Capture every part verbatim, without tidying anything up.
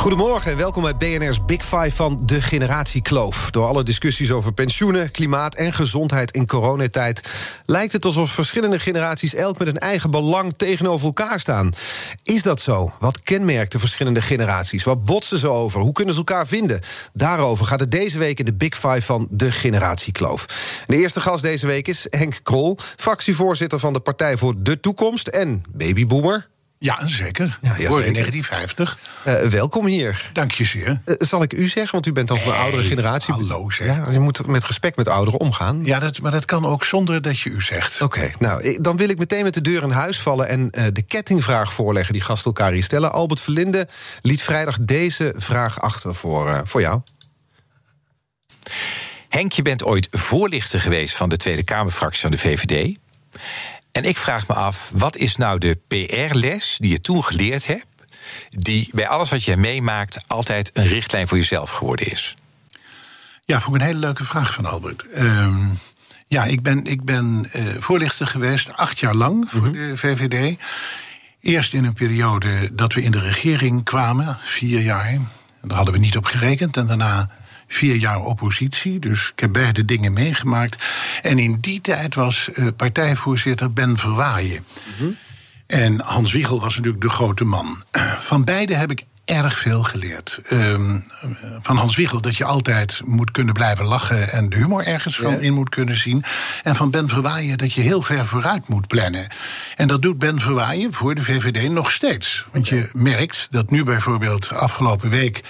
Goedemorgen en welkom bij B N R's Big Five van de generatiekloof. Door alle discussies over pensioenen, klimaat en gezondheid in coronatijd lijkt het alsof verschillende generaties elk met hun eigen belang tegenover elkaar staan. Is dat zo? Wat kenmerkt de verschillende generaties? Wat botsen ze over? Hoe kunnen ze elkaar vinden? Daarover gaat het deze week in de Big Five van de generatiekloof. De eerste gast deze week is Henk Krol, fractievoorzitter van de Partij voor de Toekomst en babyboomer. Ja, zeker. Ja, ja, hoor, in negentien vijftig. Uh, welkom hier. Dank je zeer. Uh, zal ik u zeggen, want u bent dan nee, van de oudere generatie. Hallo zeg. Ja, je moet met respect met ouderen omgaan. Ja, dat, maar dat kan ook zonder dat je u zegt. Oké, okay, nou, dan wil ik meteen met de deur in huis vallen en uh, de kettingvraag voorleggen die gasten elkaar hier stellen. Albert Verlinden liet vrijdag deze vraag achter voor, uh, voor jou. Henk, je bent ooit voorlichter geweest van de Tweede Kamerfractie van de V V D... En ik vraag me af, wat is nou de P R les die je toen geleerd hebt, die bij alles wat je meemaakt altijd een richtlijn voor jezelf geworden is? Ja, vond ik een hele leuke vraag van Albert. Uh, ja, ik ben, ik ben uh, voorlichter geweest, acht jaar lang voor de V V D. Eerst in een periode dat we in de regering kwamen, vier jaar. Daar hadden we niet op gerekend en daarna vier jaar oppositie, dus ik heb beide dingen meegemaakt. En in die tijd was uh, partijvoorzitter Ben Verwaaien. Mm-hmm. En Hans Wiegel was natuurlijk de grote man. Van beide heb ik erg veel geleerd. Um, van Hans Wiegel dat je altijd moet kunnen blijven lachen en de humor ergens yeah. van in moet kunnen zien. En van Ben Verwaaien dat je heel ver vooruit moet plannen. En dat doet Ben Verwaaien voor de V V D nog steeds. Want okay. je merkt dat nu bijvoorbeeld afgelopen week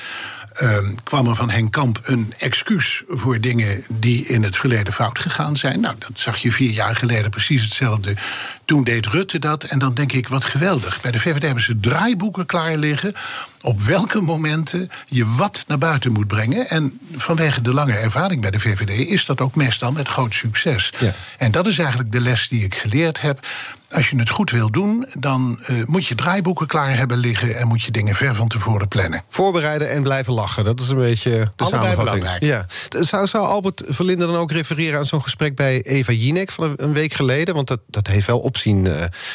Uh, kwam er van Henk Kamp een excuus voor dingen die in het verleden fout gegaan zijn. Nou, dat zag je vier jaar geleden precies hetzelfde. Toen deed Rutte dat en dan denk ik, wat geweldig. Bij de V V D hebben ze draaiboeken klaar liggen op welke momenten je wat naar buiten moet brengen. En vanwege de lange ervaring bij de V V D is dat ook meestal met groot succes. Ja. En dat is eigenlijk de les die ik geleerd heb. Als je het goed wil doen, dan uh, moet je draaiboeken klaar hebben liggen en moet je dingen ver van tevoren plannen. Voorbereiden en blijven lachen, dat is een beetje de allebei samenvatting. Ja. Zou, zou Albert Verlinden dan ook refereren aan zo'n gesprek bij Eva Jinek van een week geleden? Want dat, dat heeft wel opzien. Uh,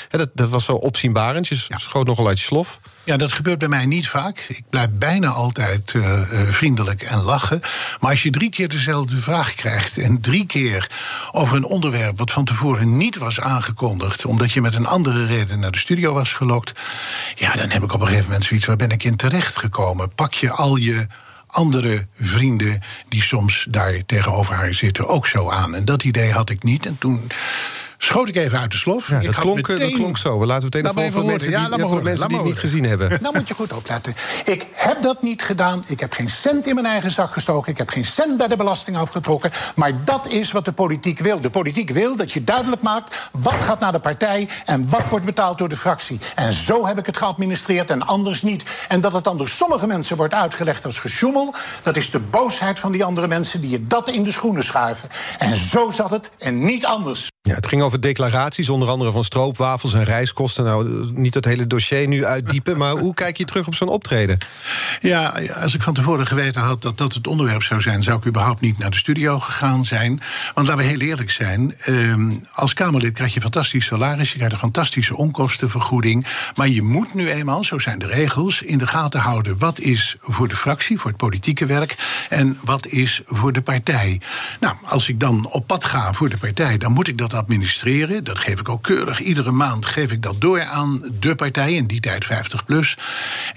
dat, dat was wel opzienbarend. Je ja. schoot nogal uit je slof. Ja, dat gebeurt bij mij niet vaak. Ik blijf bijna altijd uh, vriendelijk en lachen. Maar als je drie keer dezelfde vraag krijgt en drie keer over een onderwerp wat van tevoren niet was aangekondigd, omdat je met een andere reden naar de studio was gelokt, ja, dan heb ik op een gegeven moment zoiets, waar ben ik in terechtgekomen? Pak je al je andere vrienden die soms daar tegenover haar zitten ook zo aan. En dat idee had ik niet. En toen schoot ik even uit de slof. Ja, dat, klonk, meteen... dat klonk zo. We laten meteen even voor mensen die, ja, ja, voor mensen die het niet gezien hebben. Nou moet je goed opletten. Ik heb dat niet gedaan. Ik heb geen cent in mijn eigen zak gestoken. Ik heb geen cent bij de belasting afgetrokken. Maar dat is wat de politiek wil. De politiek wil dat je duidelijk maakt wat gaat naar de partij en wat wordt betaald door de fractie. En zo heb ik het geadministreerd en anders niet. En dat het dan door sommige mensen wordt uitgelegd als gesjoemel, dat is de boosheid van die andere mensen die je dat in de schoenen schuiven. En zo zat het en niet anders. Ja, het ging over declaraties, onder andere van stroopwafels en reiskosten. Nou, niet dat hele dossier nu uitdiepen, maar hoe kijk je terug op zo'n optreden? Ja, als ik van tevoren geweten had dat dat het onderwerp zou zijn, zou ik überhaupt niet naar de studio gegaan zijn. Want laten we heel eerlijk zijn, eh, als Kamerlid krijg je fantastisch salaris, je krijgt een fantastische onkostenvergoeding, maar je moet nu eenmaal, zo zijn de regels, in de gaten houden wat is voor de fractie, voor het politieke werk, en wat is voor de partij. Nou, als ik dan op pad ga voor de partij, dan moet ik dat administreren, dat geef ik ook keurig. Iedere maand geef ik dat door aan de partij, in die tijd vijftig plus.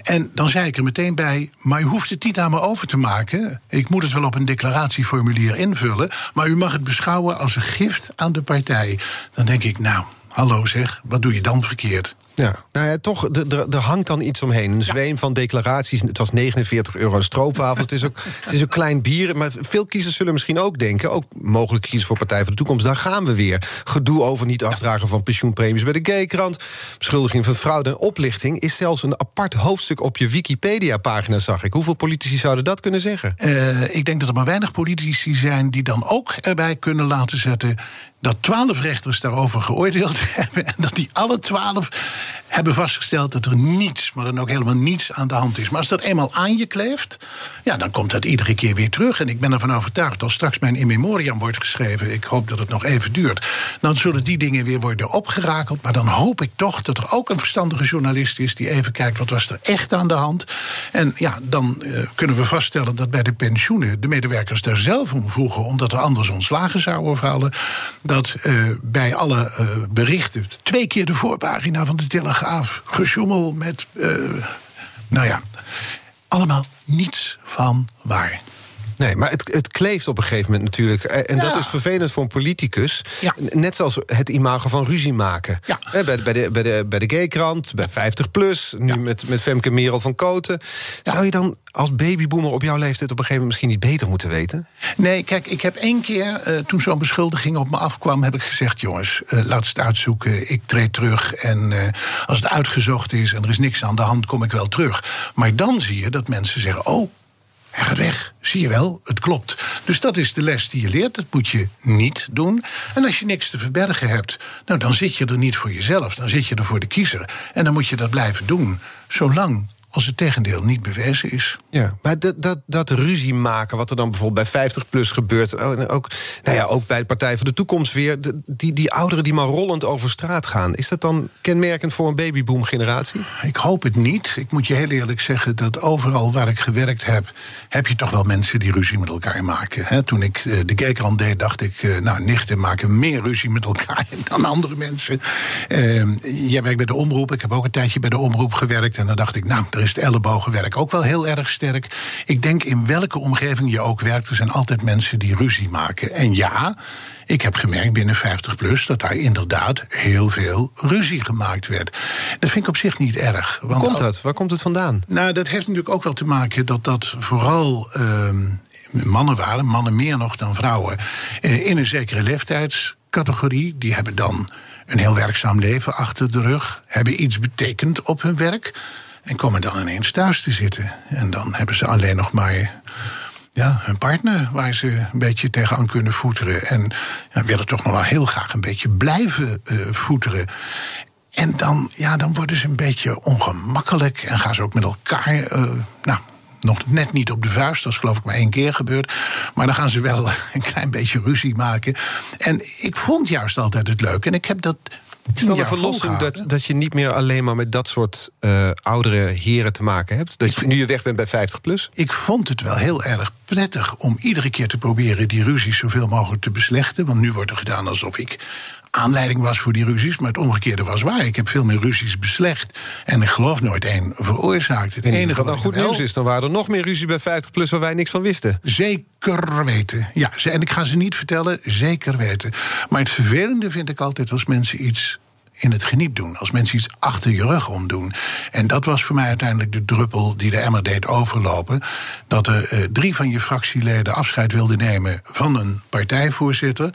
En dan zei ik er meteen bij, maar u hoeft het niet aan me over te maken. Ik moet het wel op een declaratieformulier invullen, maar u mag het beschouwen als een gift aan de partij. Dan denk ik, nou, hallo zeg, wat doe je dan verkeerd? Ja, nou ja, toch, er hangt dan iets omheen. Een zweem ja. van declaraties. Het was negenenveertig euro stroopwafels. het, is ook, het is ook klein bier. Maar veel kiezers zullen misschien ook denken... ook mogelijk kiezen voor Partij voor de Toekomst. Daar gaan we weer. Gedoe over niet afdragen van pensioenpremies bij de Gay Krant. Beschuldiging van fraude en oplichting... is zelfs een apart hoofdstuk op je Wikipedia-pagina, zag ik. Hoeveel politici zouden dat kunnen zeggen? Uh, ik denk dat er maar weinig politici zijn... die dan ook erbij kunnen laten zetten... dat twaalf rechters daarover geoordeeld hebben... en dat die alle twaalf hebben vastgesteld dat er niets... maar dan ook helemaal niets aan de hand is. Maar als dat eenmaal aan je kleeft, ja, dan komt dat iedere keer weer terug. En ik ben ervan overtuigd, als straks mijn in memoriam wordt geschreven... ik hoop dat het nog even duurt... dan zullen die dingen weer worden opgerakeld. Maar dan hoop ik toch dat er ook een verstandige journalist is... die even kijkt, wat was er echt aan de hand? En ja, dan uh, kunnen we vaststellen dat bij de pensioenen... de medewerkers daar zelf om vroegen... omdat er anders ontslagen zouden vallen... dat uh, bij alle uh, berichten twee keer de voorpagina van de Telegraaf... gesjoemel met, uh, nou ja, allemaal niets van waar. Nee, maar het, het kleeft op een gegeven moment natuurlijk. En ja. dat is vervelend voor een politicus. Ja. Net zoals het imago van ruzie maken. Ja. Bij, de, bij, de, bij, de, bij de Gay Krant, bij vijftig plus, nu ja. met, met Femke Merel van Kooten. Ja. Zou je dan als babyboomer op jouw leeftijd... op een gegeven moment misschien niet beter moeten weten? Nee, kijk, ik heb één keer, uh, toen zo'n beschuldiging op me afkwam... heb ik gezegd, jongens, uh, laat het uitzoeken, ik treed terug... en uh, als het uitgezocht is en er is niks aan de hand, kom ik wel terug. Maar dan zie je dat mensen zeggen, oh... hij gaat weg, zie je wel, het klopt. Dus dat is de les die je leert, dat moet je niet doen. En als je niks te verbergen hebt, nou, dan zit je er niet voor jezelf... dan zit je er voor de kiezer. En dan moet je dat blijven doen, zolang als het tegendeel niet bewezen is. Ja, maar dat, dat, dat ruzie maken, wat er dan bijvoorbeeld bij vijftig plus gebeurt... ook, nou ja, ook bij de Partij voor de Toekomst weer... Die, die ouderen die maar rollend over straat gaan... is dat dan kenmerkend voor een babyboom-generatie? Ik hoop het niet. Ik moet je heel eerlijk zeggen dat overal waar ik gewerkt heb... heb je toch wel mensen die ruzie met elkaar maken. He, toen ik de Gay Krant deed, dacht ik... nou, nichten maken meer ruzie met elkaar dan andere mensen. Uh, jij werkt bij de Omroep, ik heb ook een tijdje bij de Omroep gewerkt... en dan dacht ik, nou... is het ellebogenwerk ook wel heel erg sterk. Ik denk, in welke omgeving je ook werkt... er zijn altijd mensen die ruzie maken. En ja, ik heb gemerkt binnen vijftig plus... dat daar inderdaad heel veel ruzie gemaakt werd. Dat vind ik op zich niet erg. Want komt dat? Waar komt het vandaan? Nou, dat heeft natuurlijk ook wel te maken dat dat vooral... Uh, mannen waren, mannen meer nog dan vrouwen... Uh, in een zekere leeftijdscategorie, die hebben dan... een heel werkzaam leven achter de rug... hebben iets betekend op hun werk... en komen dan ineens thuis te zitten. En dan hebben ze alleen nog maar ja, hun partner... waar ze een beetje tegenaan kunnen voeteren. En ja, willen toch nog wel heel graag een beetje blijven uh, voeteren. En dan, ja, dan worden ze een beetje ongemakkelijk... en gaan ze ook met elkaar... Uh, nou, nog net niet op de vuist, dat is geloof ik maar één keer gebeurd. Maar dan gaan ze wel een klein beetje ruzie maken. En ik vond juist altijd het leuk. En ik heb dat... Is dat een verlossing dat, dat je niet meer alleen maar met dat soort uh, oudere heren te maken hebt? Dat je nu je weg bent bij vijftig plus? Ik vond het wel heel erg prettig om iedere keer te proberen... die ruzies zoveel mogelijk te beslechten. Want nu wordt er gedaan alsof ik aanleiding was voor die ruzies. Maar het omgekeerde was waar. Ik heb veel meer ruzies beslecht. En ik geloof nooit één veroorzaakt. Het enige wat dan goed nieuws is, dan waren er nog meer ruzie bij vijftig plus... waar wij niks van wisten. Zeker weten. Ja, en ik ga ze niet vertellen, zeker weten. Maar het vervelende vind ik altijd als mensen iets... in het geniep doen, als mensen iets achter je rug omdoen. En dat was voor mij uiteindelijk de druppel die de emmer deed overlopen. Dat er eh, drie van je fractieleden afscheid wilden nemen... van een partijvoorzitter,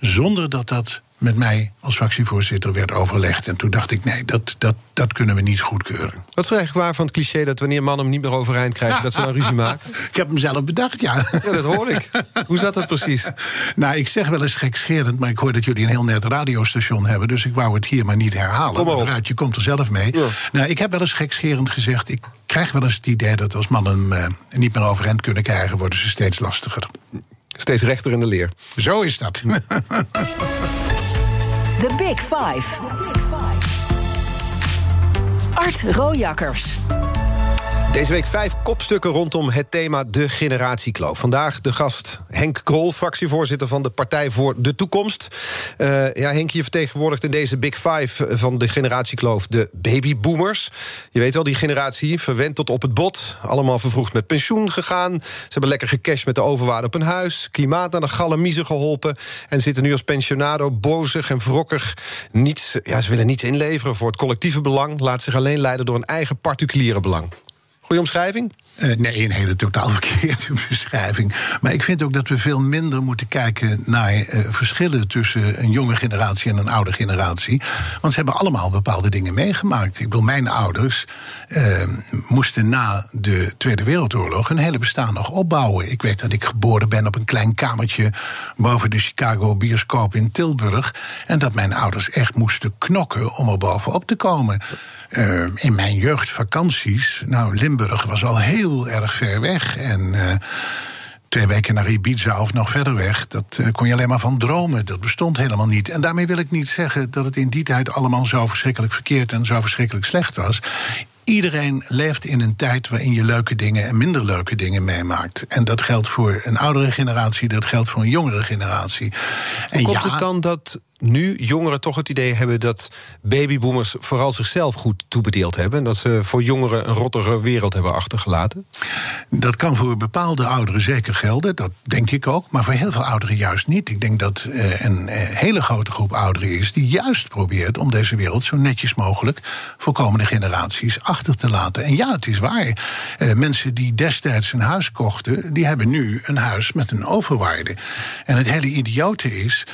zonder dat dat met mij als fractievoorzitter werd overlegd. En toen dacht ik, nee, dat, dat, dat kunnen we niet goedkeuren. Wat is er eigenlijk waar van het cliché dat wanneer mannen hem niet meer overeind krijgen... Ja. dat ze dan ruzie maken? Ik heb hem zelf bedacht, ja. Ja, dat hoor ik. Hoe zat dat precies? Nou, ik zeg wel eens gekscherend, maar ik hoor dat jullie een heel net radiostation hebben... dus ik wou het hier maar niet herhalen. Maar vooruit, je komt er zelf mee. Ja. Nou, ik heb wel eens gekscherend gezegd... ik krijg wel eens het idee dat als mannen hem eh, niet meer overeind kunnen krijgen... worden ze steeds lastiger. Steeds rechter in de leer. Zo is dat. The Big Five. Art Rooijakkers. Deze week vijf kopstukken rondom het thema de generatiekloof. Vandaag de gast Henk Krol, fractievoorzitter van de Partij voor de Toekomst. Uh, ja, Henk, je vertegenwoordigt in deze Big Five van de generatiekloof de babyboomers. Je weet wel, die generatie, verwend tot op het bot. Allemaal vervroegd met pensioen gegaan. Ze hebben lekker gecashed met de overwaarde op hun huis. Klimaat naar de gallemiezen geholpen. En zitten nu als pensionado bozig en wrokkig. Niets, ja, ze willen niets inleveren voor het collectieve belang. Laat zich alleen leiden door een eigen particuliere belang. Goeie omschrijving? Uh, nee, een hele totaal verkeerde beschrijving. Maar ik vind ook dat we veel minder moeten kijken naar uh, verschillen tussen een jonge generatie en een oude generatie. Want ze hebben allemaal bepaalde dingen meegemaakt. Ik bedoel, mijn ouders uh, moesten na de Tweede Wereldoorlog hun hele bestaan nog opbouwen. Ik weet dat ik geboren ben op een klein kamertje boven de Chicago Bioscoop in Tilburg. En dat mijn ouders echt moesten knokken om er bovenop te komen. Uh, in mijn jeugd vakanties, nou, Limburg was al heel heel erg ver weg. En uh, twee weken naar Ibiza of nog verder weg, dat uh, kon je alleen maar van dromen. Dat bestond helemaal niet. En daarmee wil ik niet zeggen dat het in die tijd allemaal zo verschrikkelijk verkeerd en zo verschrikkelijk slecht was. Iedereen leeft in een tijd waarin je leuke dingen en minder leuke dingen meemaakt. En dat geldt voor een oudere generatie, dat geldt voor een jongere generatie. En hoe komt ja, het dan dat nu jongeren toch het idee hebben dat babyboomers vooral zichzelf goed toebedeeld hebben en dat ze voor jongeren een rottere wereld hebben achtergelaten? Dat kan voor bepaalde ouderen zeker gelden, dat denk ik ook, maar voor heel veel ouderen juist niet. Ik denk dat uh, een uh, hele grote groep ouderen is die juist probeert om deze wereld zo netjes mogelijk voor komende generaties achter te laten. En ja, het is waar. Uh, mensen die destijds een huis kochten, die hebben nu een huis met een overwaarde. En het hele idiote is,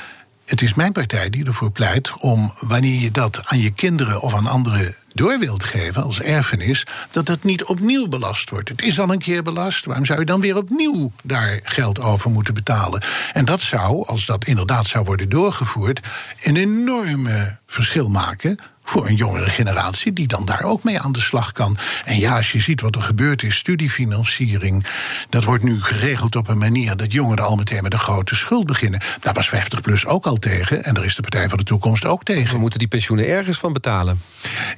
het is mijn partij die ervoor pleit om, wanneer je dat aan je kinderen of aan anderen door wilt geven als erfenis, dat dat niet opnieuw belast wordt. Het is al een keer belast, waarom zou je dan weer opnieuw daar geld over moeten betalen? En dat zou, als dat inderdaad zou worden doorgevoerd, een enorme verschil maken voor een jongere generatie die dan daar ook mee aan de slag kan. En ja, als je ziet wat er gebeurd is, studiefinanciering, dat wordt nu geregeld op een manier dat jongeren al meteen met een grote schuld beginnen. Daar was vijftig plus ook al tegen en daar is de Partij voor de Toekomst ook tegen. We moeten die pensioenen ergens van betalen.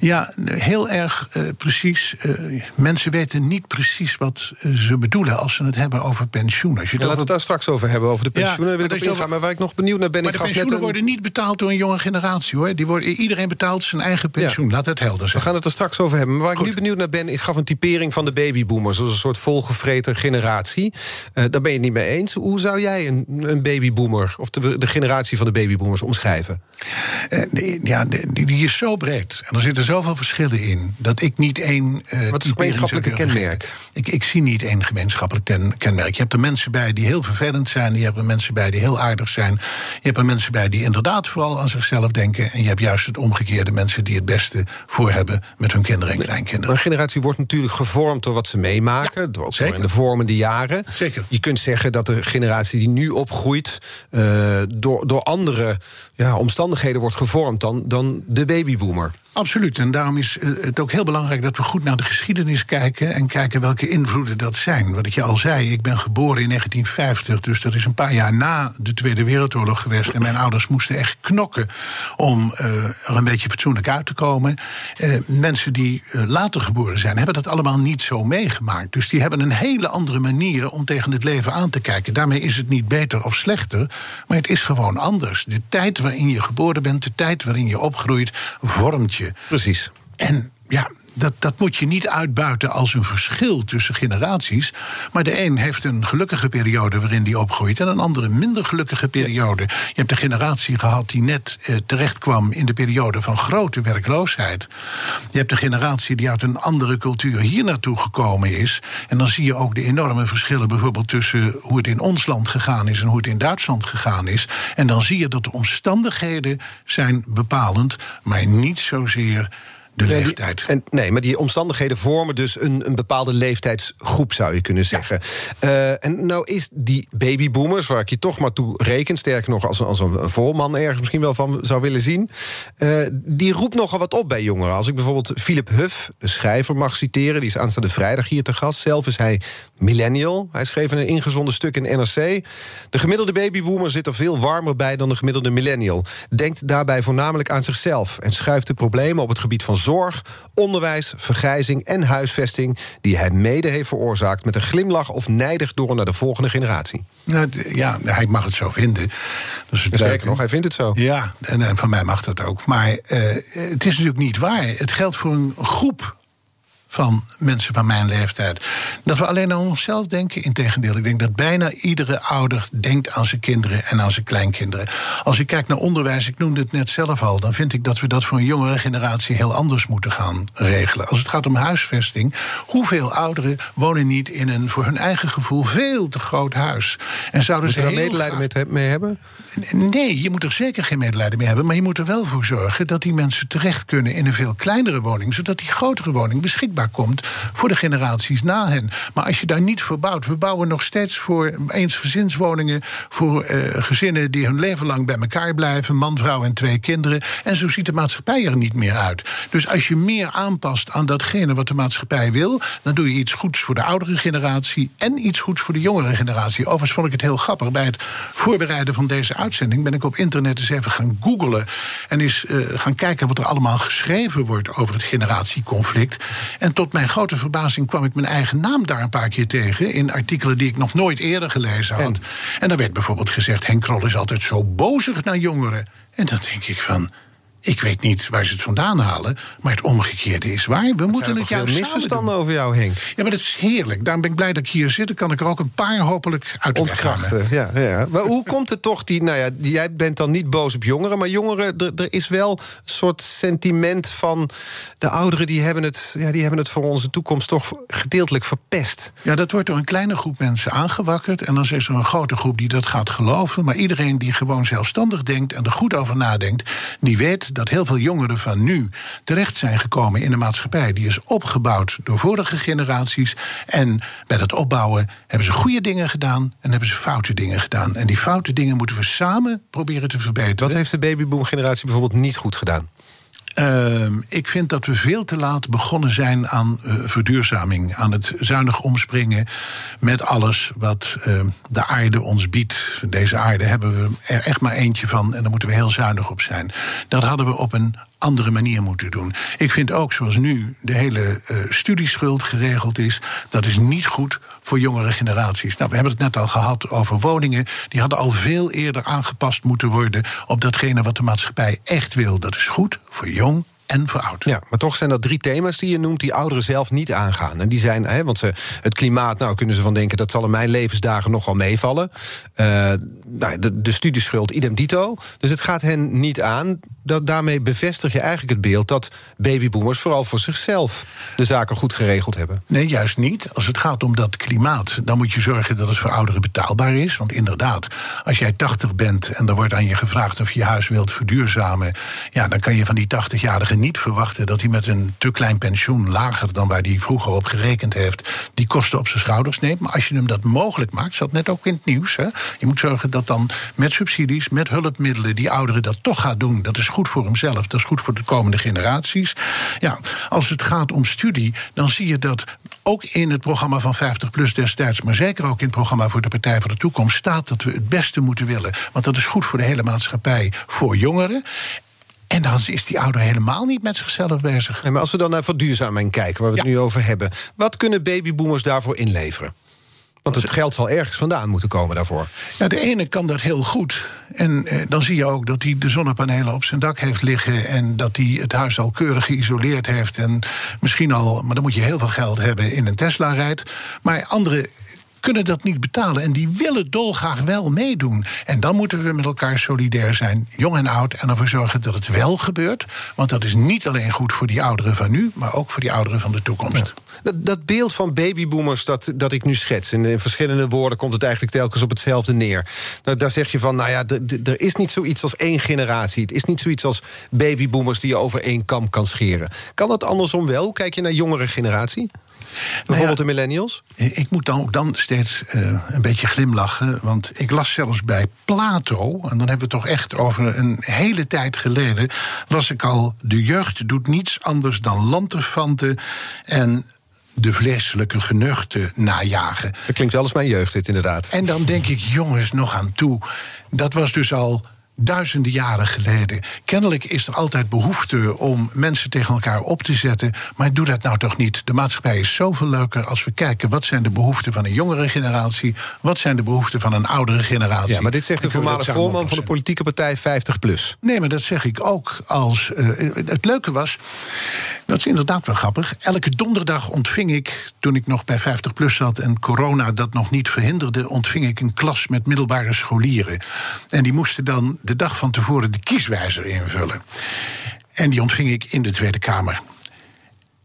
Ja, heel erg uh, precies. Uh, mensen weten niet precies wat ze bedoelen als ze het hebben over pensioen. Als je ja, laten we het daar straks over hebben, over de pensioenen. Ja, wil ik op ingaan, maar waar ik nog benieuwd naar ben. Maar ik de pensioenen net een... worden niet betaald door een jonge generatie, hoor. Die worden, iedereen betaalt zijn eigen pensioen, ja. Laat het helder zijn. We gaan het er straks over hebben. Maar waar Goed. ik nu benieuwd naar ben, ik gaf een typering van de babyboomers als een soort volgevreten generatie. Uh, daar ben je het niet mee eens. Hoe zou jij een, een babyboomer, of de, de generatie van de babyboomers, omschrijven? Uh, die, ja, die, die is zo breed. En er zitten zoveel verschillen in, dat ik niet één... Uh, Wat is het gemeenschappelijke kenmerk? Ik, ik zie niet één gemeenschappelijk ten, kenmerk. Je hebt er mensen bij die heel vervelend zijn, je hebt er mensen bij die heel aardig zijn, je hebt er mensen bij die inderdaad vooral aan zichzelf denken, en je hebt juist het omgekeerde, mensen die het beste voor hebben met hun kinderen en kleinkinderen. Maar een generatie wordt natuurlijk gevormd door wat ze meemaken, ja, door ook in de vormende jaren. Zeker. Je kunt zeggen dat de generatie die nu opgroeit uh, door, door andere ja, omstandigheden wordt gevormd dan, dan de babyboomer. Absoluut, en daarom is het ook heel belangrijk dat we goed naar de geschiedenis kijken en kijken welke invloeden dat zijn. Wat ik je al zei, ik ben geboren in negentien vijftig, dus dat is een paar jaar na de Tweede Wereldoorlog geweest, en mijn ouders moesten echt knokken om uh, er een beetje fatsoenlijk uit te komen. Uh, mensen die uh, later geboren zijn, hebben dat allemaal niet zo meegemaakt. Dus die hebben een hele andere manier om tegen het leven aan te kijken. Daarmee is het niet beter of slechter, maar het is gewoon anders. De tijd waarin je geboren bent, de tijd waarin je opgroeit, vormt je. Precies. En ja, dat, dat moet je niet uitbuiten als een verschil tussen generaties. Maar de een heeft een gelukkige periode waarin die opgroeit en een andere minder gelukkige periode. Je hebt de generatie gehad die net eh, terecht kwam in de periode van grote werkloosheid. Je hebt de generatie die uit een andere cultuur hier naartoe gekomen is. En dan zie je ook de enorme verschillen bijvoorbeeld tussen hoe het in ons land gegaan is en hoe het in Duitsland gegaan is. En dan zie je dat de omstandigheden zijn bepalend, maar niet zozeer de nee, leeftijd. Die, en, nee, maar die omstandigheden vormen dus een, een bepaalde leeftijdsgroep, zou je kunnen zeggen. Ja. Uh, en nou is die babyboomers, waar ik je toch maar toe reken, sterker nog als, als een voorman ergens misschien wel van zou willen zien, Uh, die roept nogal wat op bij jongeren. Als ik bijvoorbeeld Philip Huff, de schrijver, mag citeren, die is aanstaande vrijdag hier te gast. Zelf is hij millennial. Hij schreef in een ingezonden stuk in N R C... de gemiddelde babyboomer zit er veel warmer bij dan de gemiddelde millennial. Denkt daarbij voornamelijk aan zichzelf en schuift de problemen op het gebied van zorg, onderwijs, vergrijzing en huisvesting die hij mede heeft veroorzaakt, met een glimlach of nijdig door naar de volgende generatie. Nou, ja, hij mag het zo vinden. Dus het Zeker nog, hij vindt het zo. Ja, en, en van mij mag dat ook. Maar uh, het is natuurlijk niet waar. Het geldt voor een groep van mensen van mijn leeftijd. Dat we alleen aan onszelf denken, integendeel. Ik denk dat bijna iedere ouder denkt aan zijn kinderen en aan zijn kleinkinderen. Als ik kijk naar onderwijs, ik noemde het net zelf al, dan vind ik dat we dat voor een jongere generatie heel anders moeten gaan regelen. Als het gaat om huisvesting, hoeveel ouderen wonen niet in een voor hun eigen gevoel veel te groot huis? En zouden ze daar medelijden ga- mee hebben? Nee, je moet er zeker geen medelijden mee hebben, maar je moet er wel voor zorgen dat die mensen terecht kunnen in een veel kleinere woning, zodat die grotere woning beschikbaar komt voor de generaties na hen. Maar als je daar niet voor bouwt, we bouwen nog steeds voor eensgezinswoningen, voor eh, gezinnen die hun leven lang bij elkaar blijven, man, vrouw en twee kinderen. En zo ziet de maatschappij er niet meer uit. Dus als je meer aanpast aan datgene wat de maatschappij wil, dan doe je iets goeds voor de oudere generatie en iets goeds voor de jongere generatie. Overigens vond ik het heel grappig. Bij het voorbereiden van deze uitzending ben ik op internet eens even gaan googlen en eens eh, gaan kijken wat er allemaal geschreven wordt over het generatieconflict. En En tot mijn grote verbazing kwam ik mijn eigen naam daar een paar keer tegen in artikelen die ik nog nooit eerder gelezen had. En, en daar werd bijvoorbeeld gezegd, Henk Krol is altijd zo bozig naar jongeren. En dan denk ik van, ik weet niet waar ze het vandaan halen, maar het omgekeerde is waar. We dat moeten het juist samen misverstanden doen. Over jou, Henk. Ja, maar dat is heerlijk. Daarom ben ik blij dat ik hier zit. Dan kan ik er ook een paar hopelijk uit ontkrachten. Ja, ja. Maar hoe komt het toch, die, nou ja, jij bent dan niet boos op jongeren, maar jongeren, er, er is wel een soort sentiment van de ouderen, die hebben het, ja, die hebben het voor onze toekomst toch gedeeltelijk verpest. Ja, dat wordt door een kleine groep mensen aangewakkerd en dan is er een grote groep die dat gaat geloven, maar iedereen die gewoon zelfstandig denkt en er goed over nadenkt, die weet dat heel veel jongeren van nu terecht zijn gekomen in een maatschappij die is opgebouwd door vorige generaties. En bij dat opbouwen hebben ze goede dingen gedaan en hebben ze foute dingen gedaan. En die foute dingen moeten we samen proberen te verbeteren. Wat heeft de babyboom-generatie bijvoorbeeld niet goed gedaan? Uh, ik vind dat we veel te laat begonnen zijn aan uh, verduurzaming. Aan het zuinig omspringen met alles wat uh, de aarde ons biedt. Deze aarde hebben we er echt maar eentje van en daar moeten we heel zuinig op zijn. Dat hadden we op een andere manier moeten doen. Ik vind ook, zoals nu de hele uh, studieschuld geregeld is, dat is niet goed voor jongere generaties. Nou, we hebben het net al gehad over woningen. Die hadden al veel eerder aangepast moeten worden op datgene wat de maatschappij echt wil. Dat is goed voor jong en voor oud. Ja, maar toch zijn dat drie thema's die je noemt die ouderen zelf niet aangaan. En die zijn, hè, want ze, het klimaat, nou kunnen ze van denken, dat zal in mijn levensdagen nogal meevallen. Uh, nou, de, de studieschuld, idem dito. Dus het gaat hen niet aan. Dat, daarmee bevestig je eigenlijk het beeld dat babyboomers vooral voor zichzelf de zaken goed geregeld hebben. Nee, juist niet. Als het gaat om dat klimaat, dan moet je zorgen dat het voor ouderen betaalbaar is. Want inderdaad, als jij tachtig bent en er wordt aan je gevraagd of je je huis wilt verduurzamen, ja, dan kan je van die tachtigjarige niet verwachten dat hij met een te klein pensioen, lager dan waar hij vroeger op gerekend heeft, die kosten op zijn schouders neemt. Maar als je hem dat mogelijk maakt, zat net ook in het nieuws, hè? Je moet zorgen dat dan met subsidies, met hulpmiddelen, die ouderen dat toch gaat doen. Dat is goed voor hemzelf, dat is goed voor de komende generaties. Ja, als het gaat om studie, dan zie je dat ook in het programma van vijftig plus destijds, maar zeker ook in het programma voor de Partij voor de Toekomst, staat dat we het beste moeten willen. Want dat is goed voor de hele maatschappij, voor jongeren. En dan is die ouder helemaal niet met zichzelf bezig. En maar als we dan naar verduurzaming kijken, waar we het ja. nu over hebben, wat kunnen babyboomers daarvoor inleveren? Want het geld zal ergens vandaan moeten komen daarvoor. Ja, de ene kan dat heel goed. En eh, dan zie je ook dat hij de zonnepanelen op zijn dak heeft liggen en dat hij het huis al keurig geïsoleerd heeft. En misschien al, maar dan moet je heel veel geld hebben, in een Tesla rijdt. Maar anderen kunnen dat niet betalen en die willen dolgraag wel meedoen. En dan moeten we met elkaar solidair zijn, jong en oud, en ervoor zorgen dat het wel gebeurt. Want dat is niet alleen goed voor die ouderen van nu, maar ook voor die ouderen van de toekomst. Ja. Dat, dat beeld van babyboomers dat, dat ik nu schets, in, in verschillende woorden komt het eigenlijk telkens op hetzelfde neer. Nou, daar zeg je van, nou ja, d- d- er is niet zoiets als één generatie. Het is niet zoiets als babyboomers die je over één kam kan scheren. Kan dat andersom wel? Kijk je naar jongere generatie? Bijvoorbeeld nou ja, de millennials? Ik moet dan ook dan steeds uh, een beetje glimlachen. Want ik las zelfs bij Plato, en dan hebben we het toch echt over een hele tijd geleden, las ik al, de jeugd doet niets anders dan lanterfanten en de vleeselijke genuchten najagen. Dat klinkt wel als mijn jeugd, dit inderdaad. En dan denk ik, jongens, nog aan toe. Dat was dus al duizenden jaren geleden. Kennelijk is er altijd behoefte om mensen tegen elkaar op te zetten. Maar doe dat nou toch niet. De maatschappij is zoveel leuker als we kijken wat zijn de behoeften van een jongere generatie, wat zijn de behoeften van een oudere generatie. Ja, maar dit zegt de voormalige voorman van de politieke partij vijftig plus. Nee, maar dat zeg ik ook als... Uh, het leuke was, dat is inderdaad wel grappig, elke donderdag ontving ik, toen ik nog bij vijftig plus zat en corona dat nog niet verhinderde, ontving ik een klas met middelbare scholieren. En die moesten dan de dag van tevoren de kieswijzer invullen. En die ontving ik in de Tweede Kamer.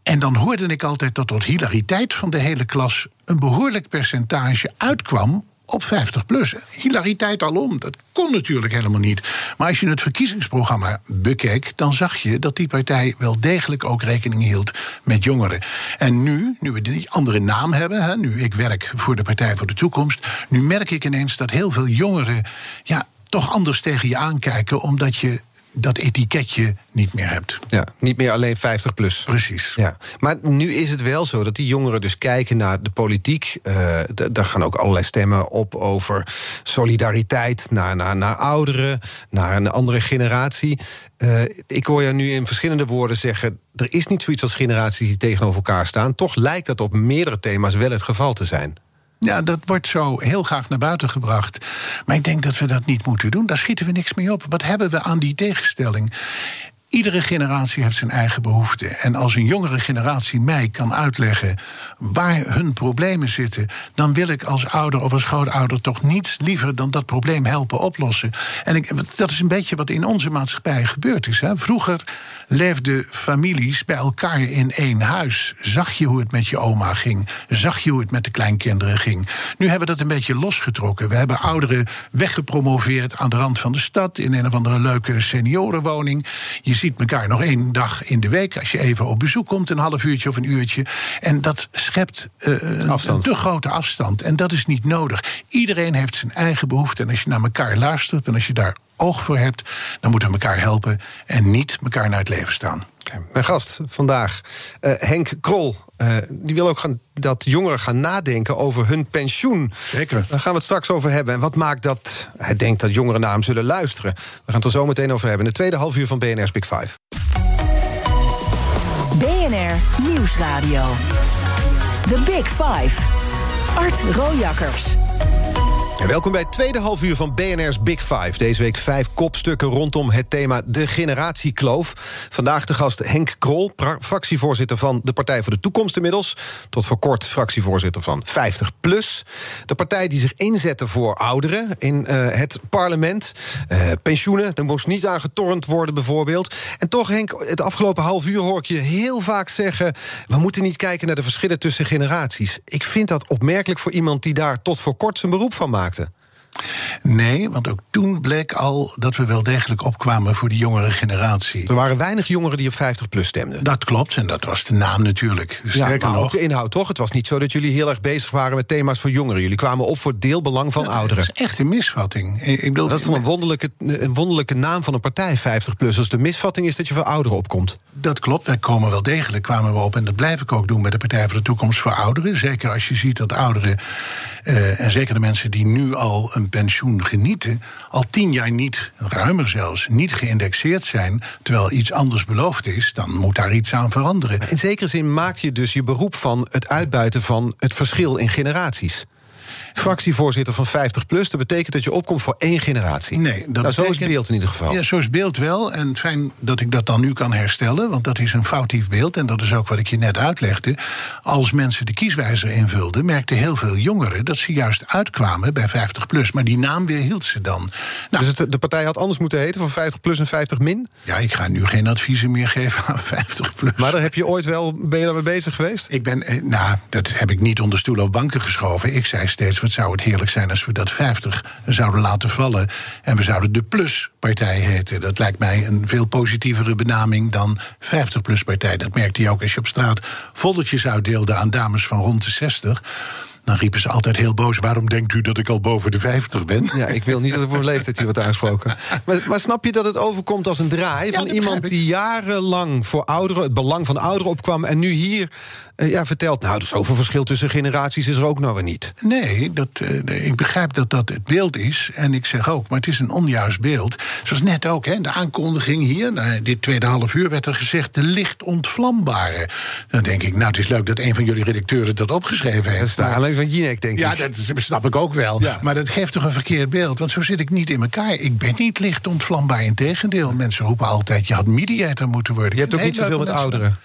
En dan hoorde ik altijd dat tot hilariteit van de hele klas een behoorlijk percentage uitkwam op vijftig plus. Hilariteit alom, dat kon natuurlijk helemaal niet. Maar als je het verkiezingsprogramma bekeek, dan zag je dat die partij wel degelijk ook rekening hield met jongeren. En nu, nu we die andere naam hebben, hè, nu ik werk voor de Partij voor de Toekomst, nu merk ik ineens dat heel veel jongeren ja, toch anders tegen je aankijken, omdat je dat etiketje niet meer hebt. Ja, niet meer alleen vijftig plus. Precies. Ja. Maar nu is het wel zo dat die jongeren dus kijken naar de politiek. Uh, d- daar gaan ook allerlei stemmen op over solidariteit naar, naar, naar ouderen, naar een andere generatie. Uh, ik hoor jou nu in verschillende woorden zeggen, er is niet zoiets als generaties die tegenover elkaar staan. Toch lijkt dat op meerdere thema's wel het geval te zijn. Ja, dat wordt zo heel graag naar buiten gebracht. Maar ik denk dat we dat niet moeten doen. Daar schieten we niks mee op. Wat hebben we aan die tegenstelling? Iedere generatie heeft zijn eigen behoeften. En als een jongere generatie mij kan uitleggen waar hun problemen zitten, dan wil ik als ouder of als grootouder toch niets liever dan dat probleem helpen oplossen. En ik, dat is een beetje wat in onze maatschappij gebeurd is. Hè. Vroeger leefden families bij elkaar in één huis. Zag je hoe het met je oma ging? Zag je hoe het met de kleinkinderen ging? Nu hebben we dat een beetje losgetrokken. We hebben ouderen weggepromoveerd aan de rand van de stad in een of andere leuke seniorenwoning. Je Je ziet elkaar nog één dag in de week als je even op bezoek komt, een half uurtje of een uurtje. En dat schept uh, een te grote afstand. En dat is niet nodig. Iedereen heeft zijn eigen behoefte. En als je naar elkaar luistert en als je daar oog voor hebt, dan moeten we elkaar helpen en niet elkaar naar het leven staan. Okay. Mijn gast vandaag, uh, Henk Krol, uh, die wil ook gaan, dat jongeren gaan nadenken over hun pensioen. Zeker. Daar gaan we het straks over hebben. En wat maakt dat hij denkt dat jongeren naar hem zullen luisteren? We gaan het er zo meteen over hebben in de tweede half uur van B N R's Big Five. B N R Nieuwsradio. The Big Five. Art Rooijakkers. En welkom bij het tweede halfuur van B N R's Big Five. Deze week vijf kopstukken rondom het thema de generatiekloof. Vandaag de gast Henk Krol, pra- fractievoorzitter van de Partij voor de Toekomst inmiddels. Tot voor kort fractievoorzitter van vijftig plus. De partij die zich inzette voor ouderen in uh, het parlement. Uh, pensioenen, daar moest niet aan getornd worden bijvoorbeeld. En toch Henk, het afgelopen half uur hoor ik je heel vaak zeggen, we moeten niet kijken naar de verschillen tussen generaties. Ik vind dat opmerkelijk voor iemand die daar tot voor kort zijn beroep van maakt. Nee, want ook toen bleek al dat we wel degelijk opkwamen voor de jongere generatie. Er waren weinig jongeren die op vijftig plus stemden. Dat klopt, en dat was de naam natuurlijk. Sterker ja, maar nog, ook de inhoud toch? Het was niet zo dat jullie heel erg bezig waren met thema's voor jongeren. Jullie kwamen op voor deelbelang van ja, ouderen. Dat is echt een misvatting. Ik bedoel, dat is dan een wonderlijke, een wonderlijke naam van een partij, vijftig plus. Als de misvatting is dat je voor ouderen opkomt. Dat klopt, wij komen wel degelijk, kwamen we op. En dat blijf ik ook doen bij de Partij voor de Toekomst voor Ouderen. Zeker als je ziet dat ouderen, uh, en zeker de mensen die nu al een pensioen genieten, al tien jaar niet, ruimer zelfs, niet geïndexeerd zijn, terwijl iets anders beloofd is, dan moet daar iets aan veranderen. In zekere zin maak je dus je beroep van het uitbuiten van het verschil in generaties. Fractievoorzitter van vijftig plus, dat betekent dat je opkomt voor één generatie. Nee, dat nou, betekent, zo is het beeld in ieder geval. Ja, zo is het beeld wel. En fijn dat ik dat dan nu kan herstellen, want dat is een foutief beeld. En dat is ook wat ik je net uitlegde. Als mensen de kieswijzer invulden, merkten heel veel jongeren dat ze juist uitkwamen bij vijftig plus. Maar die naam weerhield ze dan. Nou, dus het, de partij had anders moeten heten voor vijftig plus en vijftig min? Ja, ik ga nu geen adviezen meer geven aan vijftig plus. Maar daar heb je ooit wel, ben je daarmee bezig geweest? Ik ben, nou, dat heb ik niet onder stoelen of banken geschoven. Ik zei steeds, wat zou het heerlijk zijn als we dat vijftig zouden laten vallen en we zouden de Pluspartij heten. Dat lijkt mij een veel positievere benaming dan vijftig plus partij. Dat merkte je ook als je op straat foldertjes uitdeelde aan dames van rond de zestig... Dan riepen ze altijd heel boos, waarom denkt u dat ik al boven de vijftig ben? Ja, ik wil niet dat er voor leeftijd hier wordt aangesproken. Maar, maar snap je dat het overkomt als een draai ja, van iemand die jarenlang voor ouderen, het belang van ouderen opkwam en nu hier uh, ja, vertelt, nou, dus zoveel verschil tussen generaties is er ook nog weer niet. Nee, dat, uh, ik begrijp dat dat het beeld is. En ik zeg ook, maar het is een onjuist beeld. Zoals net ook, hè, de aankondiging hier, nou, dit tweede half uur werd er gezegd, de licht ontvlambare. Dan denk ik, nou, het is leuk dat een van jullie redacteuren dat opgeschreven heeft. Dat is alleen van Jinek, denk ja, ik. Ja, dat snap ik ook wel. Ja. Maar dat geeft toch een verkeerd beeld, want zo zit ik niet in elkaar. Ik ben niet licht ontvlambaar, in tegendeel. Mensen roepen altijd, je had mediator moeten worden. Je hebt ook niet zoveel met ouderen.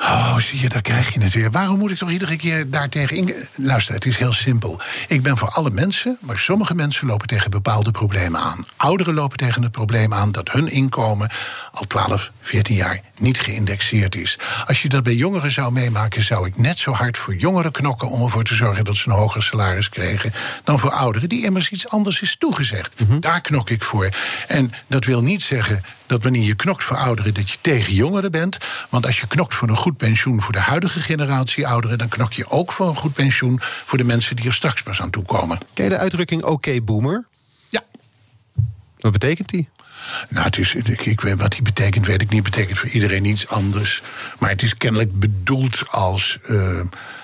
Oh, zie je, daar krijg je het weer. Waarom moet ik toch iedere keer daartegen in... Luister, het is heel simpel. Ik ben voor alle mensen, maar sommige mensen lopen tegen bepaalde problemen aan. Ouderen lopen tegen het probleem aan dat hun inkomen al twaalf, veertien jaar niet geïndexeerd is. Als je dat bij jongeren zou meemaken, zou ik net zo hard voor jongeren knokken om ervoor te zorgen dat ze een hoger salaris kregen dan voor ouderen, die immers iets anders is toegezegd. Mm-hmm. Daar knok ik voor. En dat wil niet zeggen dat wanneer je knokt voor ouderen dat je tegen jongeren bent. Want als je knokt voor een goed pensioen voor de huidige generatie ouderen, dan knok je ook voor een goed pensioen voor de mensen die er straks pas aan toe komen. Ken je de uitdrukking oké boomer? Ja. Wat betekent die? Nou, het is, ik, ik weet, wat die betekent, weet ik niet. Betekent voor iedereen iets anders. Maar het is kennelijk bedoeld als uh,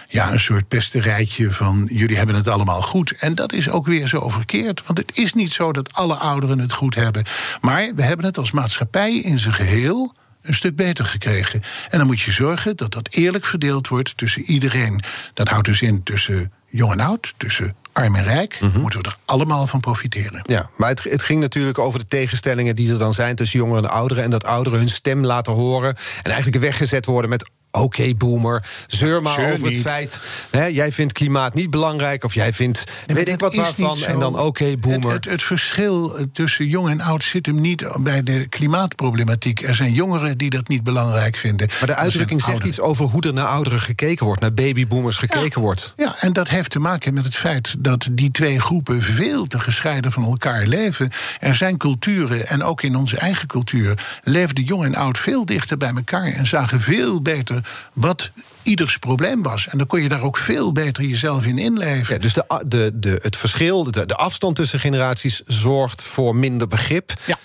ja, een soort pesterijtje van jullie hebben het allemaal goed. En dat is ook weer zo verkeerd. Want het is niet zo dat alle ouderen het goed hebben. Maar we hebben het als maatschappij in zijn geheel een stuk beter gekregen. En dan moet je zorgen dat dat eerlijk verdeeld wordt tussen iedereen. Dat houdt dus in tussen jong en oud, tussen arm en rijk, mm-hmm. moeten we er allemaal van profiteren. Ja, maar het, het ging natuurlijk over de tegenstellingen die er dan zijn tussen jongeren en ouderen, en dat ouderen hun stem laten horen en eigenlijk weggezet worden met oké, okay, boomer, zeur maar zeur over niet. Het feit, hè, jij vindt klimaat niet belangrijk, of jij vindt nee, weet ik wat waarvan, en dan oké, okay, boomer. Het, het, het verschil tussen jong en oud zit hem niet bij de klimaatproblematiek. Er zijn jongeren die dat niet belangrijk vinden. Maar de uitdrukking zegt ouderen. Iets over hoe er naar ouderen gekeken wordt, naar babyboomers gekeken ja, wordt. Ja, en dat heeft te maken met het feit dat die twee groepen veel te gescheiden van elkaar leven. Er zijn culturen, en ook in onze eigen cultuur, leefden jong en oud veel dichter bij elkaar en zagen veel beter wat ieders probleem was. En dan kon je daar ook veel beter jezelf in inleven. Ja, dus de, de, de, het verschil, de, de afstand tussen generaties zorgt voor minder begrip. Ja.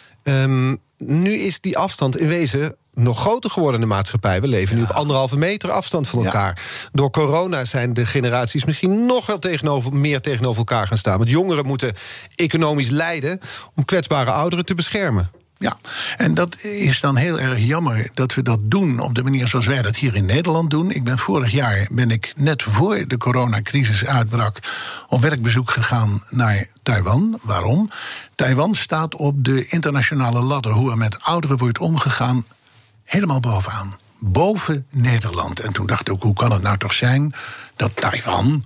Um, nu is die afstand in wezen nog groter geworden in de maatschappij. We leven ja. nu op anderhalve meter afstand van elkaar. Ja. Door corona zijn de generaties misschien nog wel tegenover, meer tegenover elkaar gaan staan. Want jongeren moeten economisch lijden om kwetsbare ouderen te beschermen. Ja, en dat is dan heel erg jammer dat we dat doen op de manier zoals wij dat hier in Nederland doen. Ik ben vorig jaar, ben ik net voor de coronacrisis uitbrak, op werkbezoek gegaan naar Taiwan. Waarom? Taiwan staat op de internationale ladder, hoe er met ouderen wordt omgegaan, helemaal bovenaan. Boven Nederland. En toen dacht ik, hoe kan het nou toch zijn dat Taiwan...